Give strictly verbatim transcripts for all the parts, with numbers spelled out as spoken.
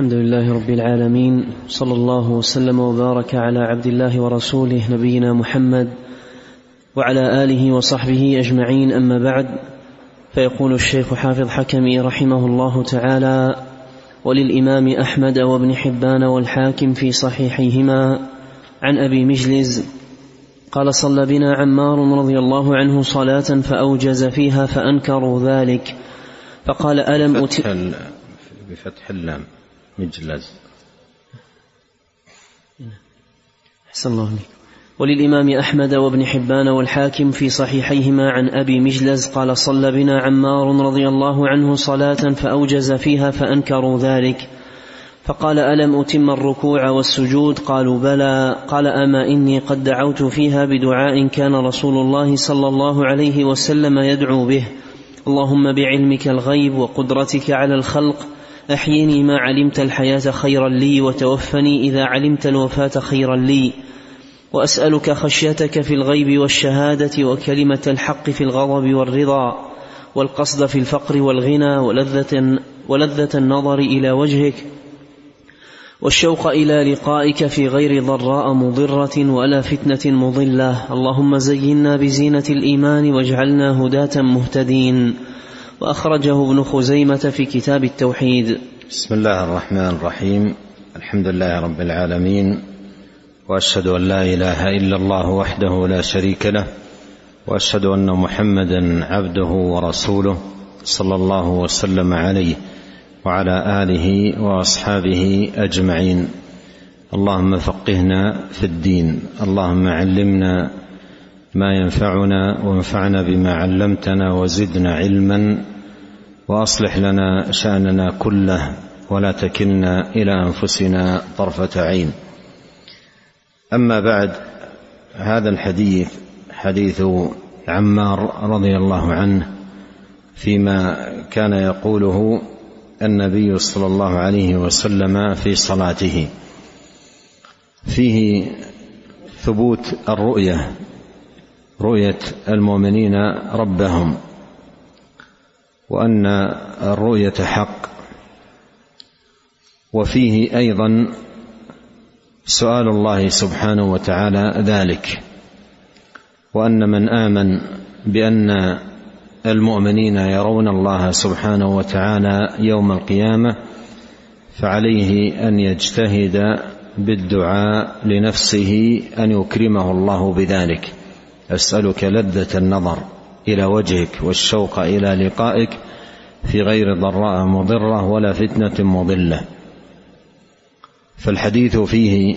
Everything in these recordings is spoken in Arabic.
الحمد لله رب العالمين، صلى الله وسلم وبارك على عبد الله ورسوله نبينا محمد وعلى آله وصحبه أجمعين. أما بعد، فيقول الشيخ حافظ حكمي رحمه الله تعالى: وللإمام أحمد وابن حبان والحاكم في صحيحيهما عن أبي مجلز قال: صلى بنا عمار رضي الله عنه صلاة فأوجز فيها فأنكروا ذلك، فقال: ألم أت... بفتح اللام مجلز. أحسن الله عليك. وللإمام أحمد وابن حبان والحاكم في صحيحيهما عن أبي مجلز قال: صلى بنا عمار رضي الله عنه صلاة فأوجز فيها فأنكروا ذلك، فقال: ألم أتم الركوع والسجود؟ قالوا: بلى. قال: أما إني قد دعوت فيها بدعاء كان رسول الله صلى الله عليه وسلم يدعو به: اللهم بعلمك الغيب وقدرتك على الخلق أحيني ما علمت الحياة خيرا لي، وتوفني إذا علمت الوفاة خيرا لي، وأسألك خشيتك في الغيب والشهادة، وكلمة الحق في الغضب والرضا، والقصد في الفقر والغنى، ولذة, ولذة النظر إلى وجهك، والشوق إلى لقائك في غير ضراء مضرة ولا فتنة مضلة. اللهم زينا بزينة الإيمان واجعلنا هداة مهتدين. وأخرجه ابن خزيمة في كتاب التوحيد. بسم الله الرحمن الرحيم. الحمد لله رب العالمين، وأشهد أن لا إله إلا الله وحده لا شريك له، وأشهد أن محمدا عبده ورسوله صلى الله وسلم عليه وعلى آله وأصحابه أجمعين. اللهم فقهنا في الدين، اللهم علمنا ما ينفعنا، وانفعنا بما علمتنا، وزدنا علما، وأصلح لنا شأننا كله، ولا تكلنا إلى أنفسنا طرفة عين. أما بعد، هذا الحديث حديث عمار رضي الله عنه فيما كان يقوله النبي صلى الله عليه وسلم في صلاته، فيه ثبوت الرؤية، رؤية المؤمنين ربهم، وأن الرؤية حق، وفيه أيضا سؤال الله سبحانه وتعالى ذلك، وأن من آمن بأن المؤمنين يرون الله سبحانه وتعالى يوم القيامة فعليه أن يجتهد بالدعاء لنفسه أن يكرمه الله بذلك: أسألك لذة النظر إلى وجهك والشوق إلى لقائك في غير ضراء مضرة ولا فتنة مضلة. فالحديث فيه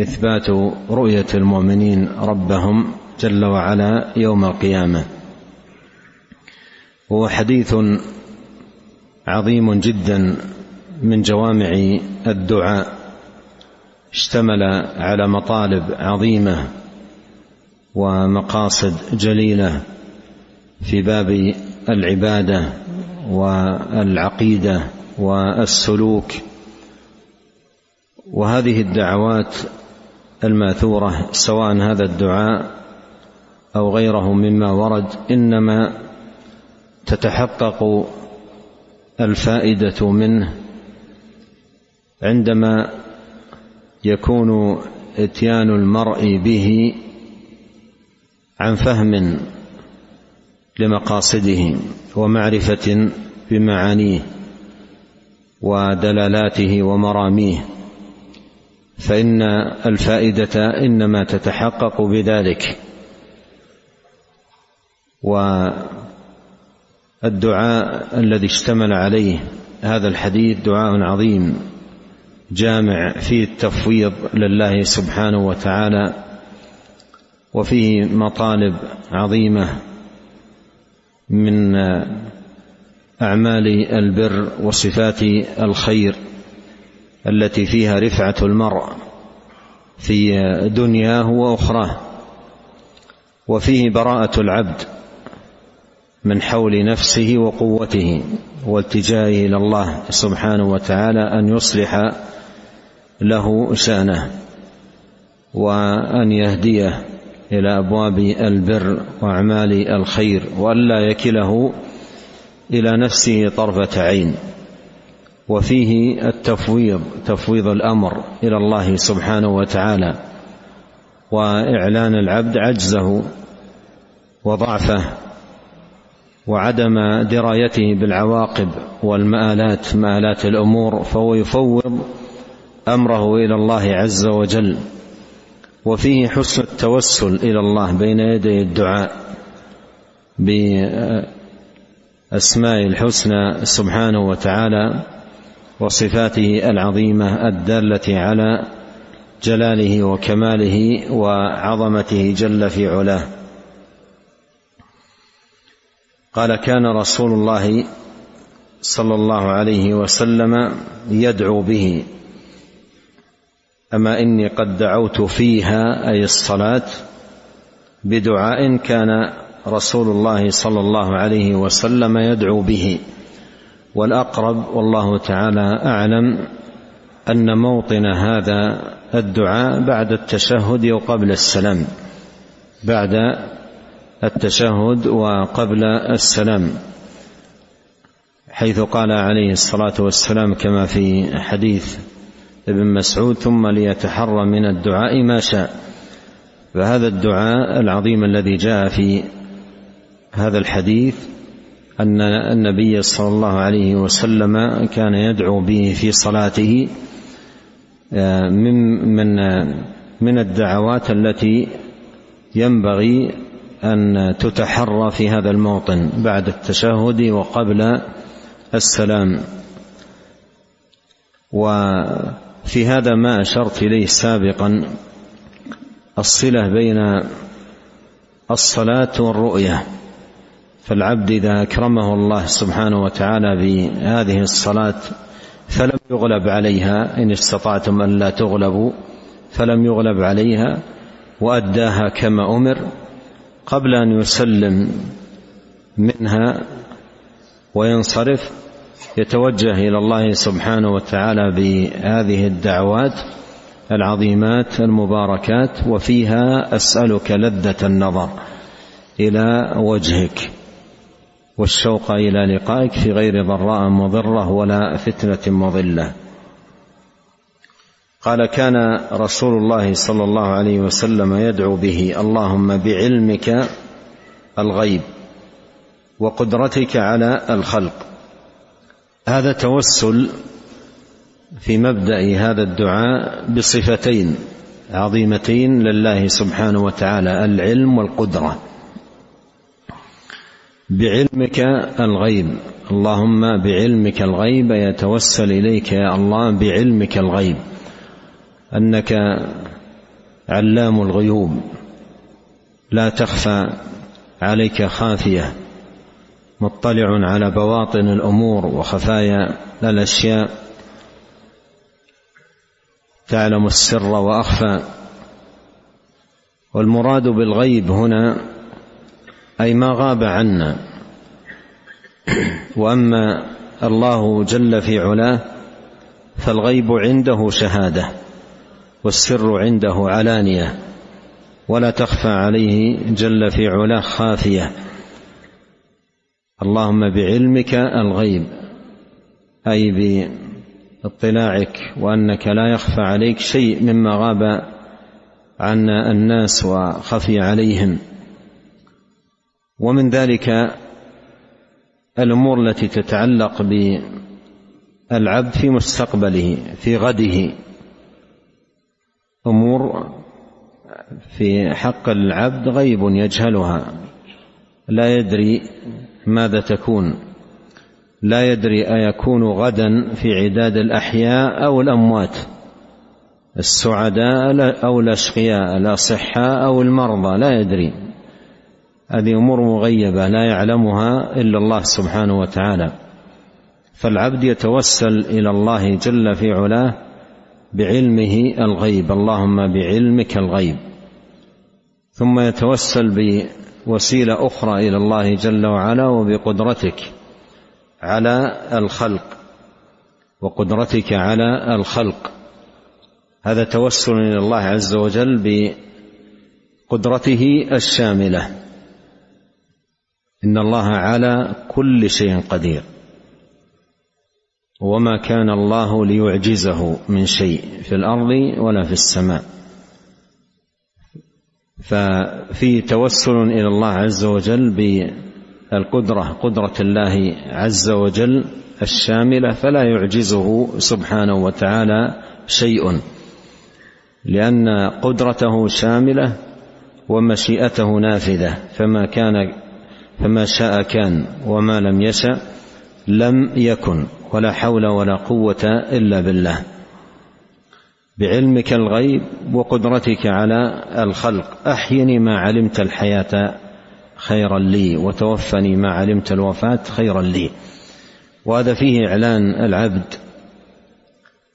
إثبات رؤية المؤمنين ربهم جل وعلا يوم القيامة، وهو حديث عظيم جدا من جوامع الدعاء، اشتمل على مطالب عظيمة ومقاصد جليلة في باب العبادة والعقيدة والسلوك. وهذه الدعوات الماثورة، سواء هذا الدعاء أو غيره مما ورد، إنما تتحقق الفائدة منه عندما يكون اتيان المرء به عن فهم لمقاصده ومعرفة بمعانيه ودلالاته ومراميه، فإن الفائدة إنما تتحقق بذلك. والدعاء الذي اشتمل عليه هذا الحديث دعاء عظيم جامع، فيه التفويض لله سبحانه وتعالى، وفيه مطالب عظيمة من أعمال البر وصفات الخير التي فيها رفعة المرء في دنياه وأخراه، وفيه براءة العبد من حول نفسه وقوته، والتجائه إلى الله سبحانه وتعالى أن يصلح له شأنه وأن يهديه إلى أبواب البر وأعمال الخير، وأن لا يكله إلى نفسه طرفة عين. وفيه التفويض، تفويض الأمر إلى الله سبحانه وتعالى، وإعلان العبد عجزه وضعفه وعدم درايته بالعواقب والمآلات، مآلات الأمور، فهو يفوض أمره إلى الله عز وجل. وفيه حسن التوسل إلى الله بين يدي الدعاء بأسماء الحسنى سبحانه وتعالى وصفاته العظيمة الدالة على جلاله وكماله وعظمته جل في علاه. قال: كان رسول الله صلى الله عليه وسلم يدعو به، أما إني قد دعوت فيها، أي الصلاة، بدعاء كان رسول الله صلى الله عليه وسلم يدعو به. والأقرب والله تعالى أعلم أن موطن هذا الدعاء بعد التشهد وقبل السلام، بعد التشهد وقبل السلام، حيث قال عليه الصلاة والسلام كما في حديث ابن مسعود: ثم ليتحرى من الدعاء ما شاء. فهذا الدعاء العظيم الذي جاء في هذا الحديث أن النبي صلى الله عليه وسلم كان يدعو به في صلاته من من من الدعوات التي ينبغي أن تتحرى في هذا الموطن بعد التشهد وقبل السلام. وفي هذا ما أشرت إليه سابقا، الصلة بين الصلاة والرؤية، فالعبد إذا أكرمه الله سبحانه وتعالى بهذه الصلاة فلم يغلب عليها، إن استطعتم أن لا تغلبوا، فلم يغلب عليها وأداها كما أمر، قبل أن يسلم منها وينصرف يتوجه إلى الله سبحانه وتعالى بهذه الدعوات العظيمات المباركات، وفيها: أسألك لذة النظر إلى وجهك والشوق إلى لقائك في غير ضراء مضرة ولا فتنة مضلة. قال: كان رسول الله صلى الله عليه وسلم يدعو به: اللهم بعلمك الغيب وقدرتك على الخلق. هذا توسل في مبدأ هذا الدعاء بصفتين عظيمتين لله سبحانه وتعالى: العلم والقدرة. بعلمك الغيب، اللهم بعلمك الغيب، يتوسل إليك يا الله بعلمك الغيب، أنك علام الغيوب، لا تخفى عليك خافية، مطلع على بواطن الأمور وخفايا الأشياء، تعلم السر وأخفى. والمراد بالغيب هنا أي ما غاب عنا. وأما الله جل في علاه فالغيب عنده شهادة، والسر عنده علانية، ولا تخفى عليه جل في علاه خافية. اللهم بعلمك الغيب، أي باطلاعك وأنك لا يخفى عليك شيء مما غاب عن الناس وخفي عليهم. ومن ذلك الأمور التي تتعلق بالعبد في مستقبله في غده، أمور في حق العبد غيب يجهلها، لا يدري ماذا تكون، لا يدري أيكون غدا في عداد الأحياء أو الأموات، السعداء أو الأشقياء، الأصحاء أو المرضى، لا يدري. هذه أمور مغيبة لا يعلمها إلا الله سبحانه وتعالى، فالعبد يتوسل إلى الله جل في علاه بعلمه الغيب: اللهم بعلمك الغيب. ثم يتوسل بوسيلة أخرى إلى الله جل وعلا: وبقدرتك على الخلق، وقدرتك على الخلق. هذا توسل إلى الله عز وجل بقدرته الشاملة، إن الله على كل شيء قدير. وما كان الله ليعجزه من شيء في الأرض ولا في السماء. ففي توسل إلى الله عز وجل بالقدرة، قدرة الله عز وجل الشاملة، فلا يعجزه سبحانه وتعالى شيء، لأن قدرته شاملة ومشيئته نافذة، فما كان فما شاء كان وما لم يشأ لم يكن، ولا حول ولا قوة إلا بالله. بعلمك الغيب وقدرتك على الخلق أحيني ما علمت الحياة خيرا لي وتوفني ما علمت الوفاة خيرا لي. وهذا فيه إعلان العبد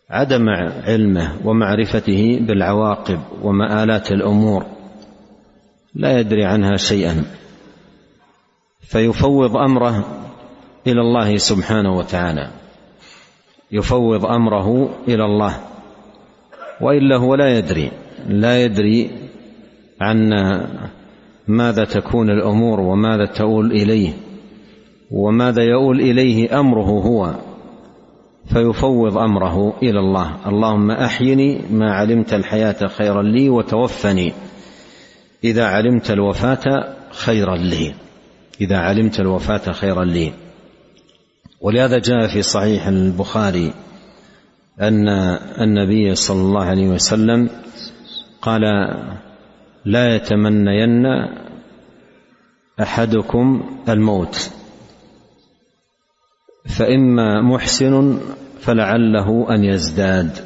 عدم علمه ومعرفته بالعواقب ومآلات الأمور، لا يدري عنها شيئا، فيفوض أمره إلى الله سبحانه وتعالى، يفوض أمره إلى الله، وإلا هو لا يدري لا يدري عن ماذا تكون الأمور وماذا تؤول إليه وماذا يؤول إليه أمره هو، فيفوض أمره إلى الله. اللهم أحيني ما علمت الحياة خيرا لي وتوفني إذا علمت الوفاة خيرا لي إذا علمت الوفاة خيرا لي. ولهذا جاء في صحيح البخاري أن النبي صلى الله عليه وسلم قال: لا يتمنين أحدكم الموت، فإما محسن فلعله أن يزداد،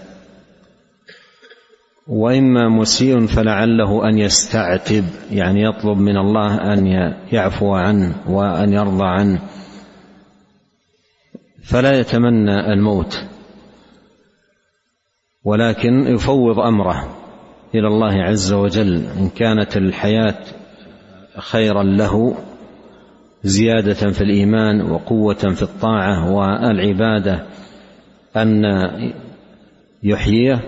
وإما مسيء فلعله أن يستعتب، يعني يطلب من الله أن يعفو عنه وأن يرضى عنه، فلا يتمنى الموت، ولكن يفوض أمره إلى الله عز وجل. إن كانت الحياة خيرا له، زيادة في الإيمان وقوة في الطاعة والعبادة، أن يحييه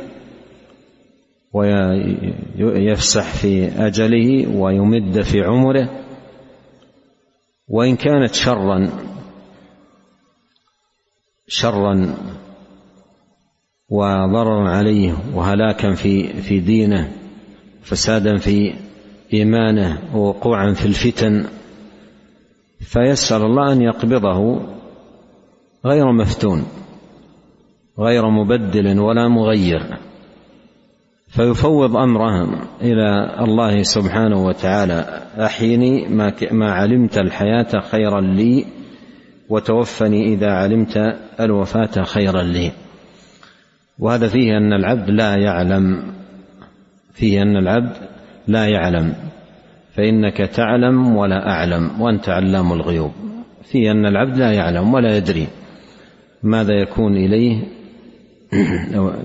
ويفسح في أجله ويمد في عمره، وإن كانت شرا شرا وضررا عليه وهلاكا في في دينه، فسادا في إيمانه، ووقوعا في الفتن، فيسأل الله أن يقبضه غير مفتون غير مبدل ولا مغير، فيفوض أمره إلى الله سبحانه وتعالى: أحيني ما علمت الحياة خيرا لي وتوفني إذا علمت الوفاة خيرا لي. وهذا فيه أن العبد لا يعلم فيه أن العبد لا يعلم فإنك تعلم ولا أعلم وأنت علام الغيوب. فيه أن العبد لا يعلم ولا يدري ماذا يكون إليه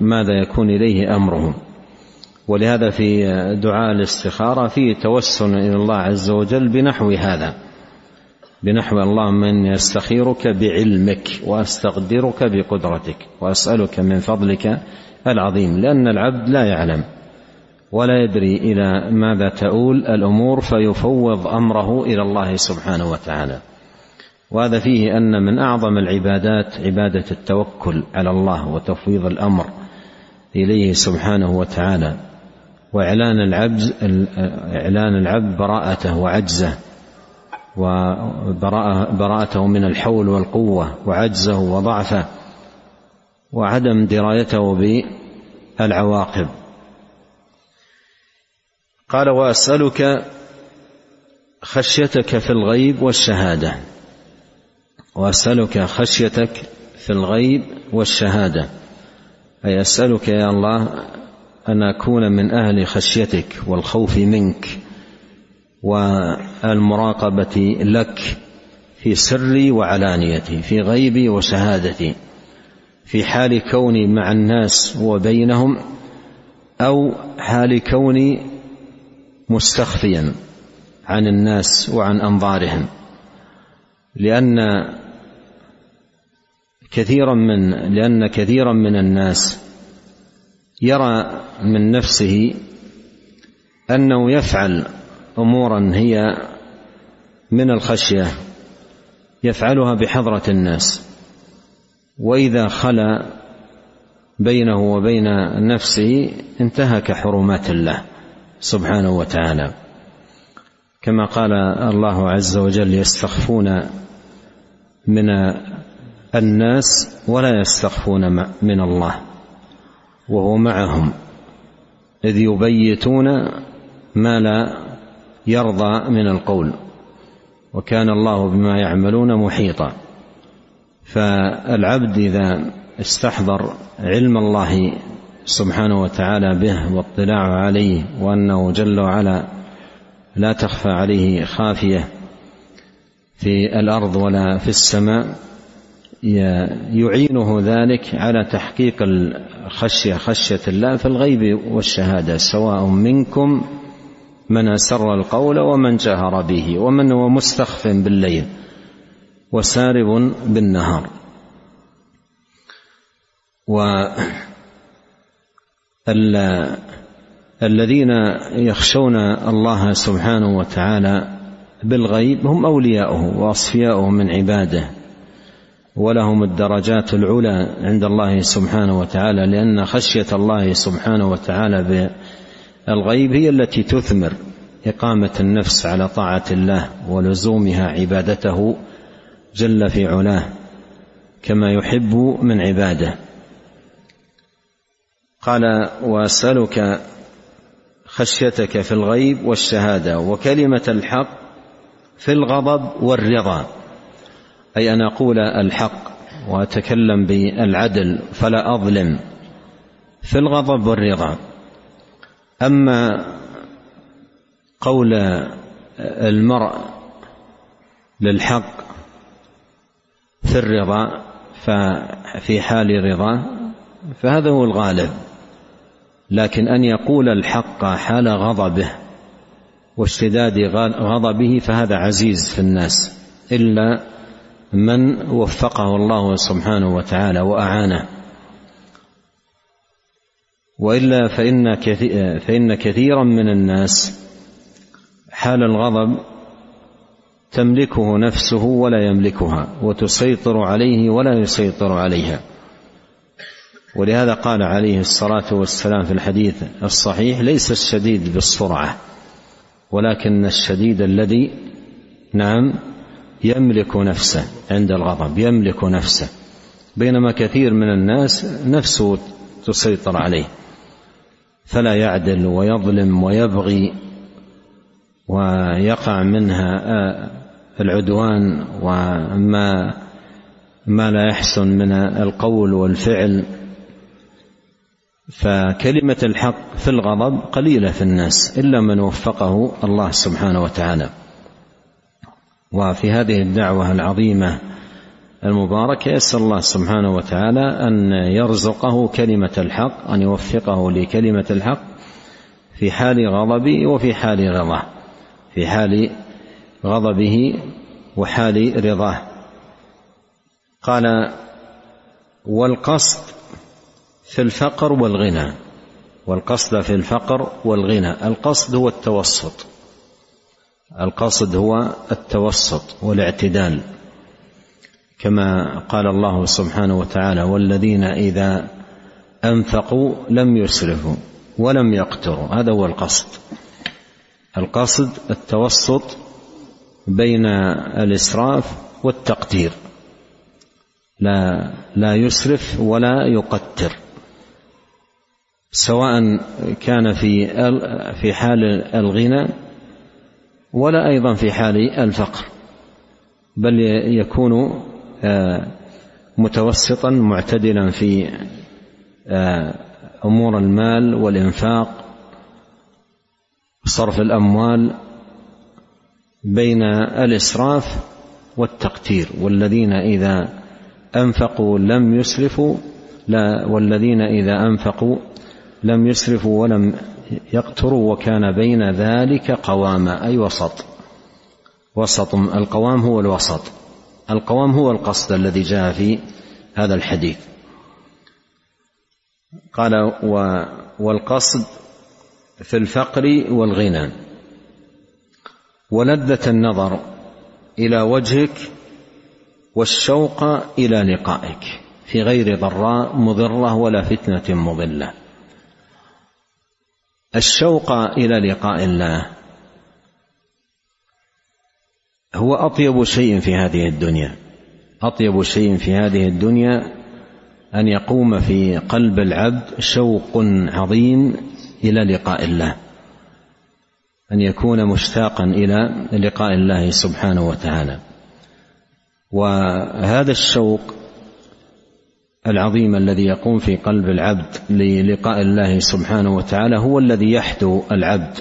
ماذا يكون إليه أمره. ولهذا في دعاء الاستخارة فيه توسل إلى الله عز وجل بنحو هذا، بنحو: اللهم إني أستخيرك بعلمك وأستقدرك بقدرتك وأسألك من فضلك العظيم. لأن العبد لا يعلم ولا يدري إلى ماذا تؤول الأمور، فيفوض أمره إلى الله سبحانه وتعالى. وهذا فيه أن من أعظم العبادات عبادة التوكل على الله وتفويض الأمر إليه سبحانه وتعالى، وإعلان العبد إعلان العبد براءته وعجزه وبراءته من الحول والقوة، وعجزه وضعفه، وعدم درايته بالعواقب. قال: وأسألك خشيتك في الغيب والشهادة وأسألك خشيتك في الغيب والشهادة أي أسألك يا الله أن أكون من أهل خشيتك والخوف منك والمراقبة لك في سري وعلانيتي، في غيبي وشهادتي، في حال كوني مع الناس وبينهم أو حال كوني مستخفيا عن الناس وعن أنظارهم. لأن كثيرا من لأن كثيرا من الناس يرى من نفسه أنه يفعل أمورا هي من الخشية، يفعلها بحضرة الناس، وإذا خلا بينه وبين نفسه انتهك حرمات الله سبحانه وتعالى، كما قال الله عز وجل: يستخفون من الناس ولا يستخفون من الله وهو معهم إذ يبيتون ما لا يرضى من القول وكان الله بما يعملون محيطا. فالعبد إذا استحضر علم الله سبحانه وتعالى به واطلاع عليه وأنه جل وعلا لا تخفى عليه خافية في الأرض ولا في السماء، يعينه ذلك على تحقيق الخشية خشية الله في الغيب والشهادة، سواء منكم من أسر القول ومن جهر به ومن هو مستخف بالليل وسارب بالنهار. والذين يخشون الله سبحانه وتعالى بالغيب هم أولياؤه وأصفياؤه من عباده، ولهم الدرجات العلى عند الله سبحانه وتعالى، لأن خشية الله سبحانه وتعالى بالغيب هي التي تثمر إقامة النفس على طاعة الله ولزومها عبادته جل في علاه كما يحب من عباده. قال: وأسألك خشيتك في الغيب والشهادة وكلمة الحق في الغضب والرضا، أي أن أقول الحق وأتكلم بالعدل فلا أظلم في الغضب والرضا. أما قول المرء للحق في الرضا ففي حال رضاه فهذا هو الغالب، لكن أن يقول الحق حال غضبه واشتداد غضبه فهذا عزيز في الناس إلا من وفقه الله سبحانه وتعالى وأعانه، وإلا فإن كثير فإن كثيرا من الناس حال الغضب تملكه نفسه ولا يملكها وتسيطر عليه ولا يسيطر عليها. ولهذا قال عليه الصلاة والسلام في الحديث الصحيح: ليس الشديد بالسرعة ولكن الشديد الذي نعم يملك نفسه عند الغضب، يملك نفسه، بينما كثير من الناس نفسه تسيطر عليه فلا يعدل ويظلم ويبغي ويقع منها العدوان وما ما لا يحسن من القول والفعل. فكلمة الحق في الغضب قليلة في الناس إلا من وفقه الله سبحانه وتعالى. وفي هذه الدعوة العظيمة المباركة يسأل الله سبحانه وتعالى أن يرزقه كلمة الحق، أن يوفقه لكلمة الحق في حال غضبه وفي حال رضاه، في حال غضبه وحال رضاه. قال: والقصد في الفقر والغنى، والقصد في الفقر والغنى. القصد هو التوسط، القصد هو التوسط والاعتدال، كما قال الله سبحانه وتعالى: والذين إذا أنفقوا لم يسرفوا ولم يقتروا. هذا هو القصد، القصد التوسط بين الإسراف والتقدير، لا لا يسرف ولا يقتر، سواء كان في في حال الغنى ولا أيضا في حال الفقر، بل يكون متوسطا معتدلا في أمور المال والإنفاق، صرف الأموال، بين الإسراف والتقتير. والذين إذا أنفقوا لم يسرفوا لا والذين إذا أنفقوا لم يسرفوا ولم يقتروا وكان بين ذلك قواما، أي وسط. وسط القوام هو الوسط، القوام هو القصد الذي جاء في هذا الحديث. قال: والقصد في الفقر والغنى ولذة النظر إلى وجهك والشوق إلى لقائك. في غير ضراء مضرة ولا فتنة مضلة. الشوق إلى لقاء الله هو أطيب شيء في هذه الدنيا، أطيب شيء في هذه الدنيا أن يقوم في قلب العبد شوق عظيم إلى لقاء الله، أن يكون مشتاقا إلى لقاء الله سبحانه وتعالى. وهذا الشوق العظيم الذي يقوم في قلب العبد للقاء الله سبحانه وتعالى هو الذي يحدو العبد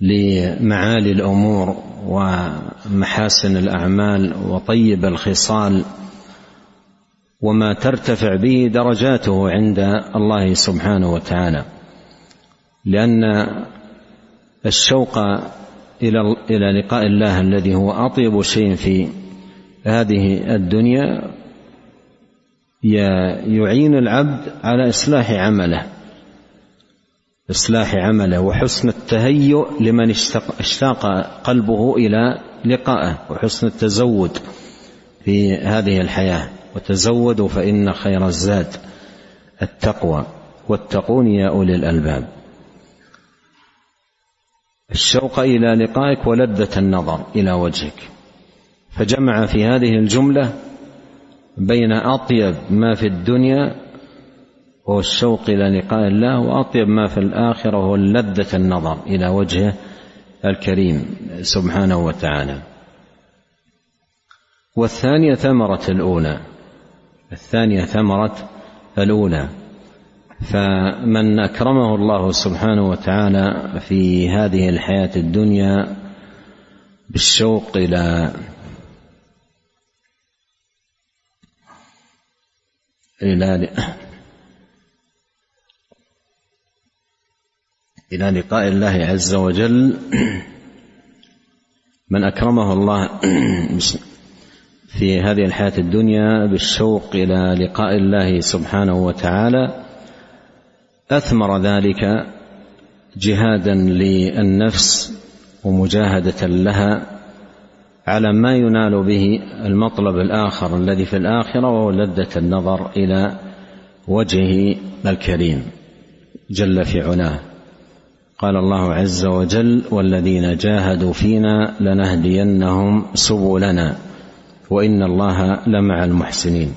لمعالي الأمور ومحاسن الأعمال وطيب الخصال، وما ترتفع به درجاته عند الله سبحانه وتعالى، لأن الشوق إلى لقاء الله الذي هو أطيب شيء في هذه الدنيا يعين العبد على إصلاح عمله إصلاح عمله وحسن التهيؤ لمن اشتاق قلبه إلى لقائه، وحسن التزود في هذه الحياة، وتزودوا فإن خير الزاد التقوى واتقون يا أولي الألباب. الشوق إلى لقائك ولذة النظر إلى وجهك، فجمع في هذه الجملة بين أطيب ما في الدنيا وهو الشوق إلى لقاء الله، وأطيب ما في الآخرة هو لذة النظر إلى وجهه الكريم سبحانه وتعالى. والثانية ثمرة الأولى، الثانية ثمرة الأولى فمن أكرمه الله سبحانه وتعالى في هذه الحياة الدنيا بالشوق إلى إلى إلى لقاء الله عز وجل، من أكرمه الله في هذه الحياة الدنيا بالشوق إلى لقاء الله سبحانه وتعالى أثمر ذلك جهادا للنفس ومجاهدة لها على ما ينال به المطلب الآخر الذي في الآخرة، وهو لذة النظر إلى وجهه الكريم جل في علاه. قال الله عز وجل: والذين جاهدوا فينا لنهدينهم سبلنا وإن الله لمع المحسنين.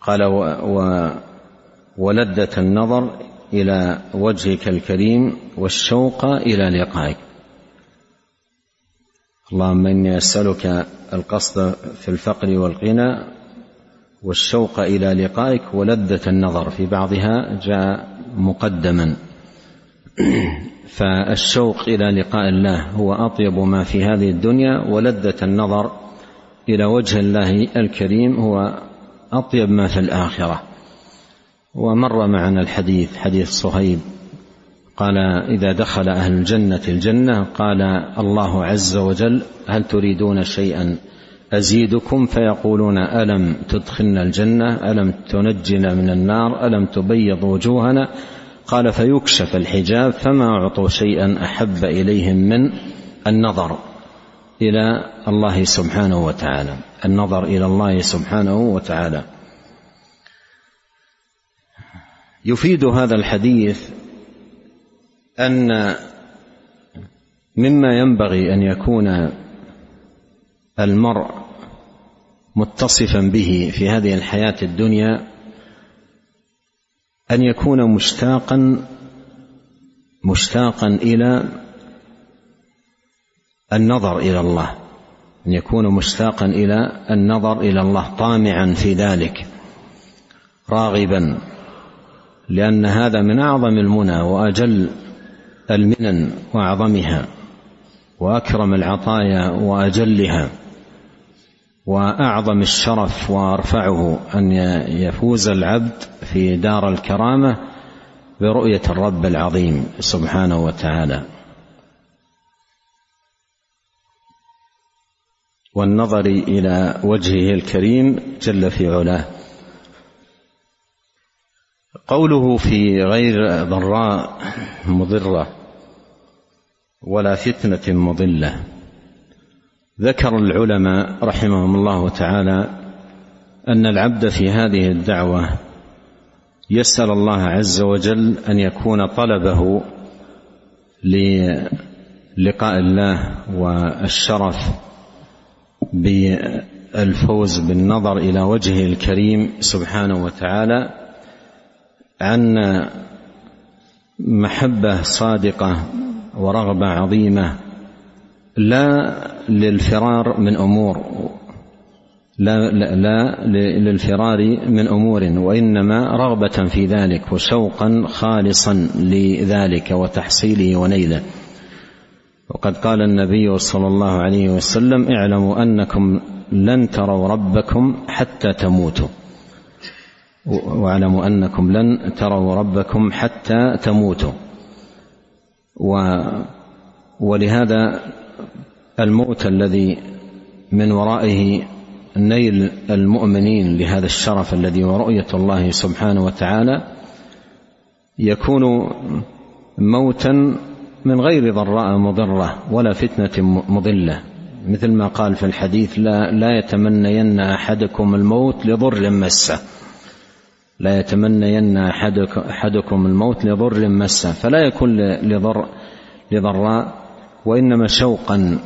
قال و... و... ولذة النظر إلى وجهك الكريم والشوق إلى لقائك. اللهم إني أسألك القصد في الفقر والغنى والشوق إلى لقائك ولذة النظر، في بعضها جاء مقدما. فالشوق إلى لقاء الله هو أطيب ما في هذه الدنيا، ولذة النظر إلى وجه الله الكريم هو أطيب ما في الآخرة. ومر معنا الحديث، حديث صهيب قال: إذا دخل أهل الجنة الجنة قال الله عز وجل: هل تريدون شيئا أزيدكم؟ فيقولون: ألم تدخلنا الجنة؟ ألم تنجنا من النار؟ ألم تبيض وجوهنا؟ قال: فيكشف الحجاب، فما أعطوا شيئا أحب إليهم من النظر إلى الله سبحانه وتعالى، النظر إلى الله سبحانه وتعالى. يفيد هذا الحديث أن مما ينبغي أن يكون المرء متصفا به في هذه الحياة الدنيا أن يكون مشتاقا مشتاقا إلى النظر إلى الله، أن يكون مشتاقا إلى النظر إلى الله، طامعا في ذلك، راغبا، لأن هذا من أعظم المنى وأجل المنن وأعظمها وأكرم العطايا وأجلها وأعظم الشرف وأرفعه، أن يفوز العبد في دار الكرامة برؤية الرب العظيم سبحانه وتعالى. والنظر إلى وجهه الكريم جل في علاه. قوله في غير ضراء مضرة ولا فتنة مضلة، ذكر العلماء رحمهم الله تعالى أن العبد في هذه الدعوة يسأل الله عز وجل أن يكون طلبه للقاء الله والشرف بالفوز بالنظر إلى وجهه الكريم سبحانه وتعالى عن محبة صادقة ورغبة عظيمة، لا للفرار من أمور لا, لا, لا للفرار من أمور، وإنما رغبة في ذلك وشوقا خالصا لذلك وتحصيله ونيله. وقد قال النبي صلى الله عليه وسلم: اعلموا أنكم لن تروا ربكم حتى تموتوا، واعلموا أنكم لن تروا ربكم حتى تموتوا. و ولهذا الموت الذي من ورائه نيل المؤمنين لهذا الشرف الذي ورؤية الله سبحانه وتعالى يكون موتا من غير ضراء مضرة ولا فتنة مضلة، مثل ما قال في الحديث: لا, لا يتمنين أحدكم الموت لضر مسه، لا يتمنين أحدكم الموت لضر مسه، فلا يكون لضر لضراء، وإنما شوقا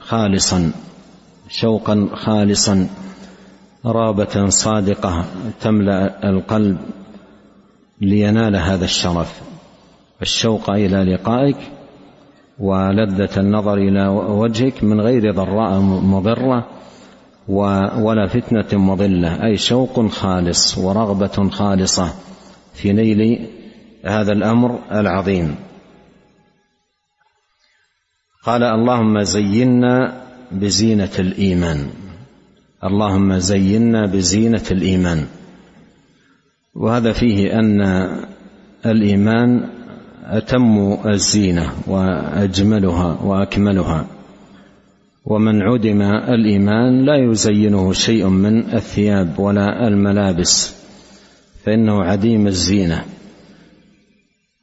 خالصا شوقا خالصا رغبة صادقة تملأ القلب لينال هذا الشرف، الشوق إلى لقائك ولذة النظر إلى وجهك من غير ضراء مضرة ولا فتنة مضلة، أي شوق خالص ورغبة خالصة في نيل هذا الأمر العظيم. قال: اللهم زينا بزينة الإيمان، اللهم زينا بزينة الإيمان. وهذا فيه أن الإيمان أتم الزينة وأجملها وأكملها، ومن عدم الإيمان لا يزينه شيء من الثياب ولا الملابس، فإنه عديم الزينة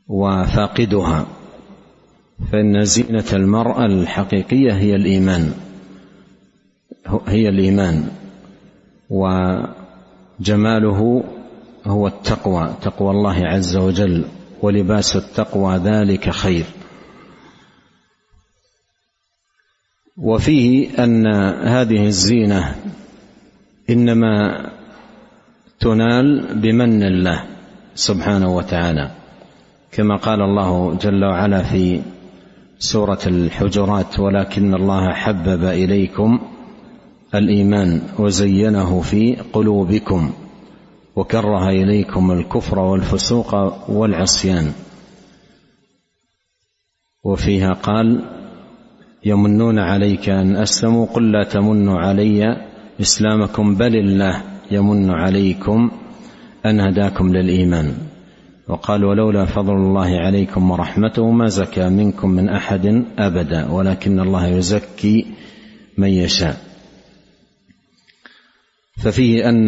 وفاقدها، فإن زينة المرأة الحقيقية هي الإيمان، هي الإيمان، وجماله هو التقوى، تقوى الله عز وجل، ولباس التقوى ذلك خير. وفيه أن هذه الزينة إنما تنال بمن الله سبحانه وتعالى، كما قال الله جل وعلا في سورة الحجرات: ولكن الله حبب إليكم الإيمان وزينه في قلوبكم وكره إليكم الكفر والفسوق والعصيان. وفيها قال: يمنون عليك أن أسلموا، قل لا تمنوا علي إسلامكم، بل الله يمن عليكم أن هداكم للإيمان. وقال: ولولا فضل الله عليكم ورحمته ما زكى منكم من أحد أبدا ولكن الله يزكي من يشاء. ففيه أن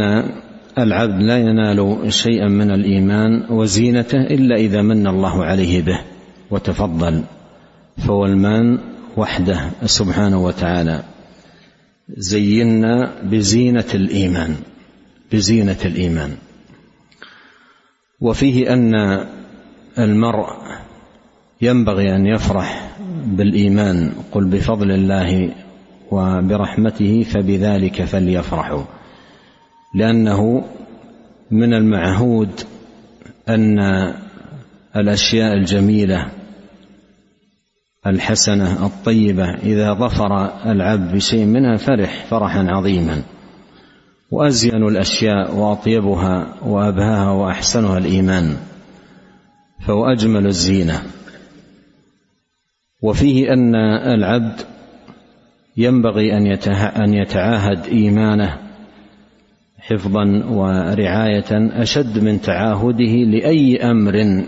العبد لا ينال شيئا من الإيمان وزينته إلا إذا من الله عليه به وتفضل، فهو المان وحده سبحانه وتعالى. زينا بزينة الإيمان، بزينة الإيمان. وفيه أن المرء ينبغي أن يفرح بالإيمان، قل بفضل الله وبرحمته فبذلك فليفرحوا، لأنه من المعهود أن الأشياء الجميلة الحسنة الطيبة إذا ظفر العبد بشيء منها فرح فرحا عظيما، وأزين الأشياء وأطيبها وأبهاها وأحسنها الإيمان، فهو أجمل الزينة. وفيه أن العبد ينبغي أن يتعاهد إيمانه حفظا ورعاية أشد من تعاهده لأي أمر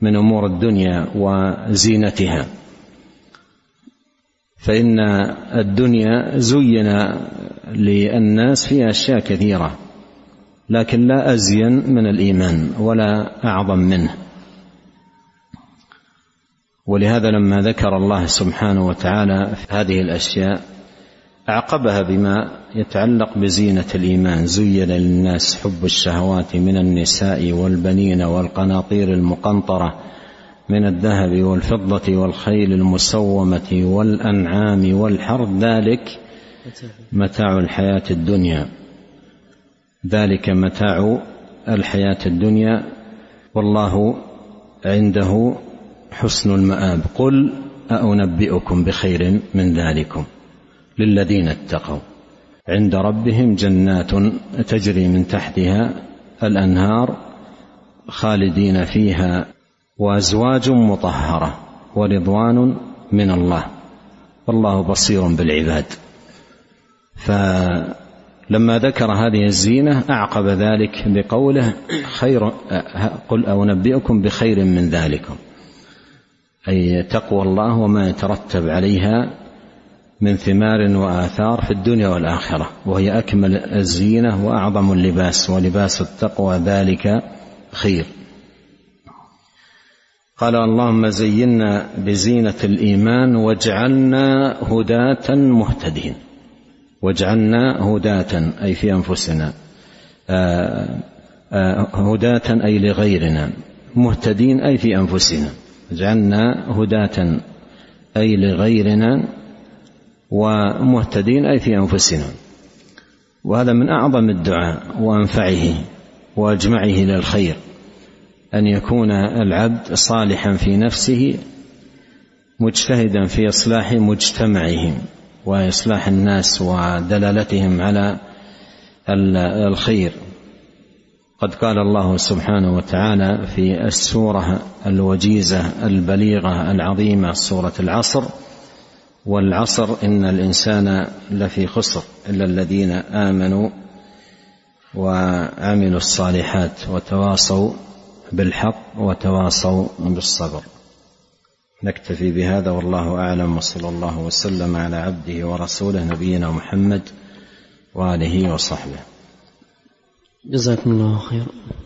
من أمور الدنيا وزينتها، فإن الدنيا زين للناس فيها أشياء كثيرة، لكن لا أزين من الإيمان ولا أعظم منه. ولهذا لما ذكر الله سبحانه وتعالى في هذه الأشياء أعقبها بما يتعلق بزينة الإيمان. زين للناس حب الشهوات من النساء والبنين والقناطير المقنطرة من الذهب والفضة والخيل المسومة والأنعام والحرث، ذلك متاع الحياة الدنيا ذلك متاع الحياة الدنيا والله عنده حسن المآب. قل أأنبئكم بخير من ذلكم للذين اتقوا عند ربهم جنات تجري من تحتها الأنهار خالدين فيها وأزواج مطهرة ورضوان من الله والله بصير بالعباد. فلما ذكر هذه الزينة أعقب ذلك بقوله خير، قل أنبئكم بخير من ذلكم، أي تقوى الله وما يترتب عليها من ثمار وآثار في الدنيا والآخرة، وهي أكمل الزينة وأعظم اللباس، ولباس التقوى ذلك خير. قال اللهم زينا بزينة الإيمان واجعلنا هداة مهتدين. واجعلنا هداة أي في أنفسنا، هداة أي لغيرنا، مهتدين أي في أنفسنا، اجعلنا هداة أي لغيرنا ومهتدين أي في أنفسنا. وهذا من أعظم الدعاء وأنفعه وأجمعه للخير، أن يكون العبد صالحا في نفسه مجتهدا في إصلاح مجتمعه وإصلاح الناس ودلالتهم على الخير. قد قال الله سبحانه وتعالى في السورة الوجيزة البليغة العظيمة سورة العصر: والعصر إن الإنسان لفي خسر إلا الذين آمنوا وعملوا الصالحات وتواصوا بالحق وتواصوا بالصبر. نكتفي بهذا والله أعلم، وصلى الله وسلم على عبده ورسوله نبينا محمد وآله وصحبه. جزاكم الله خيرا.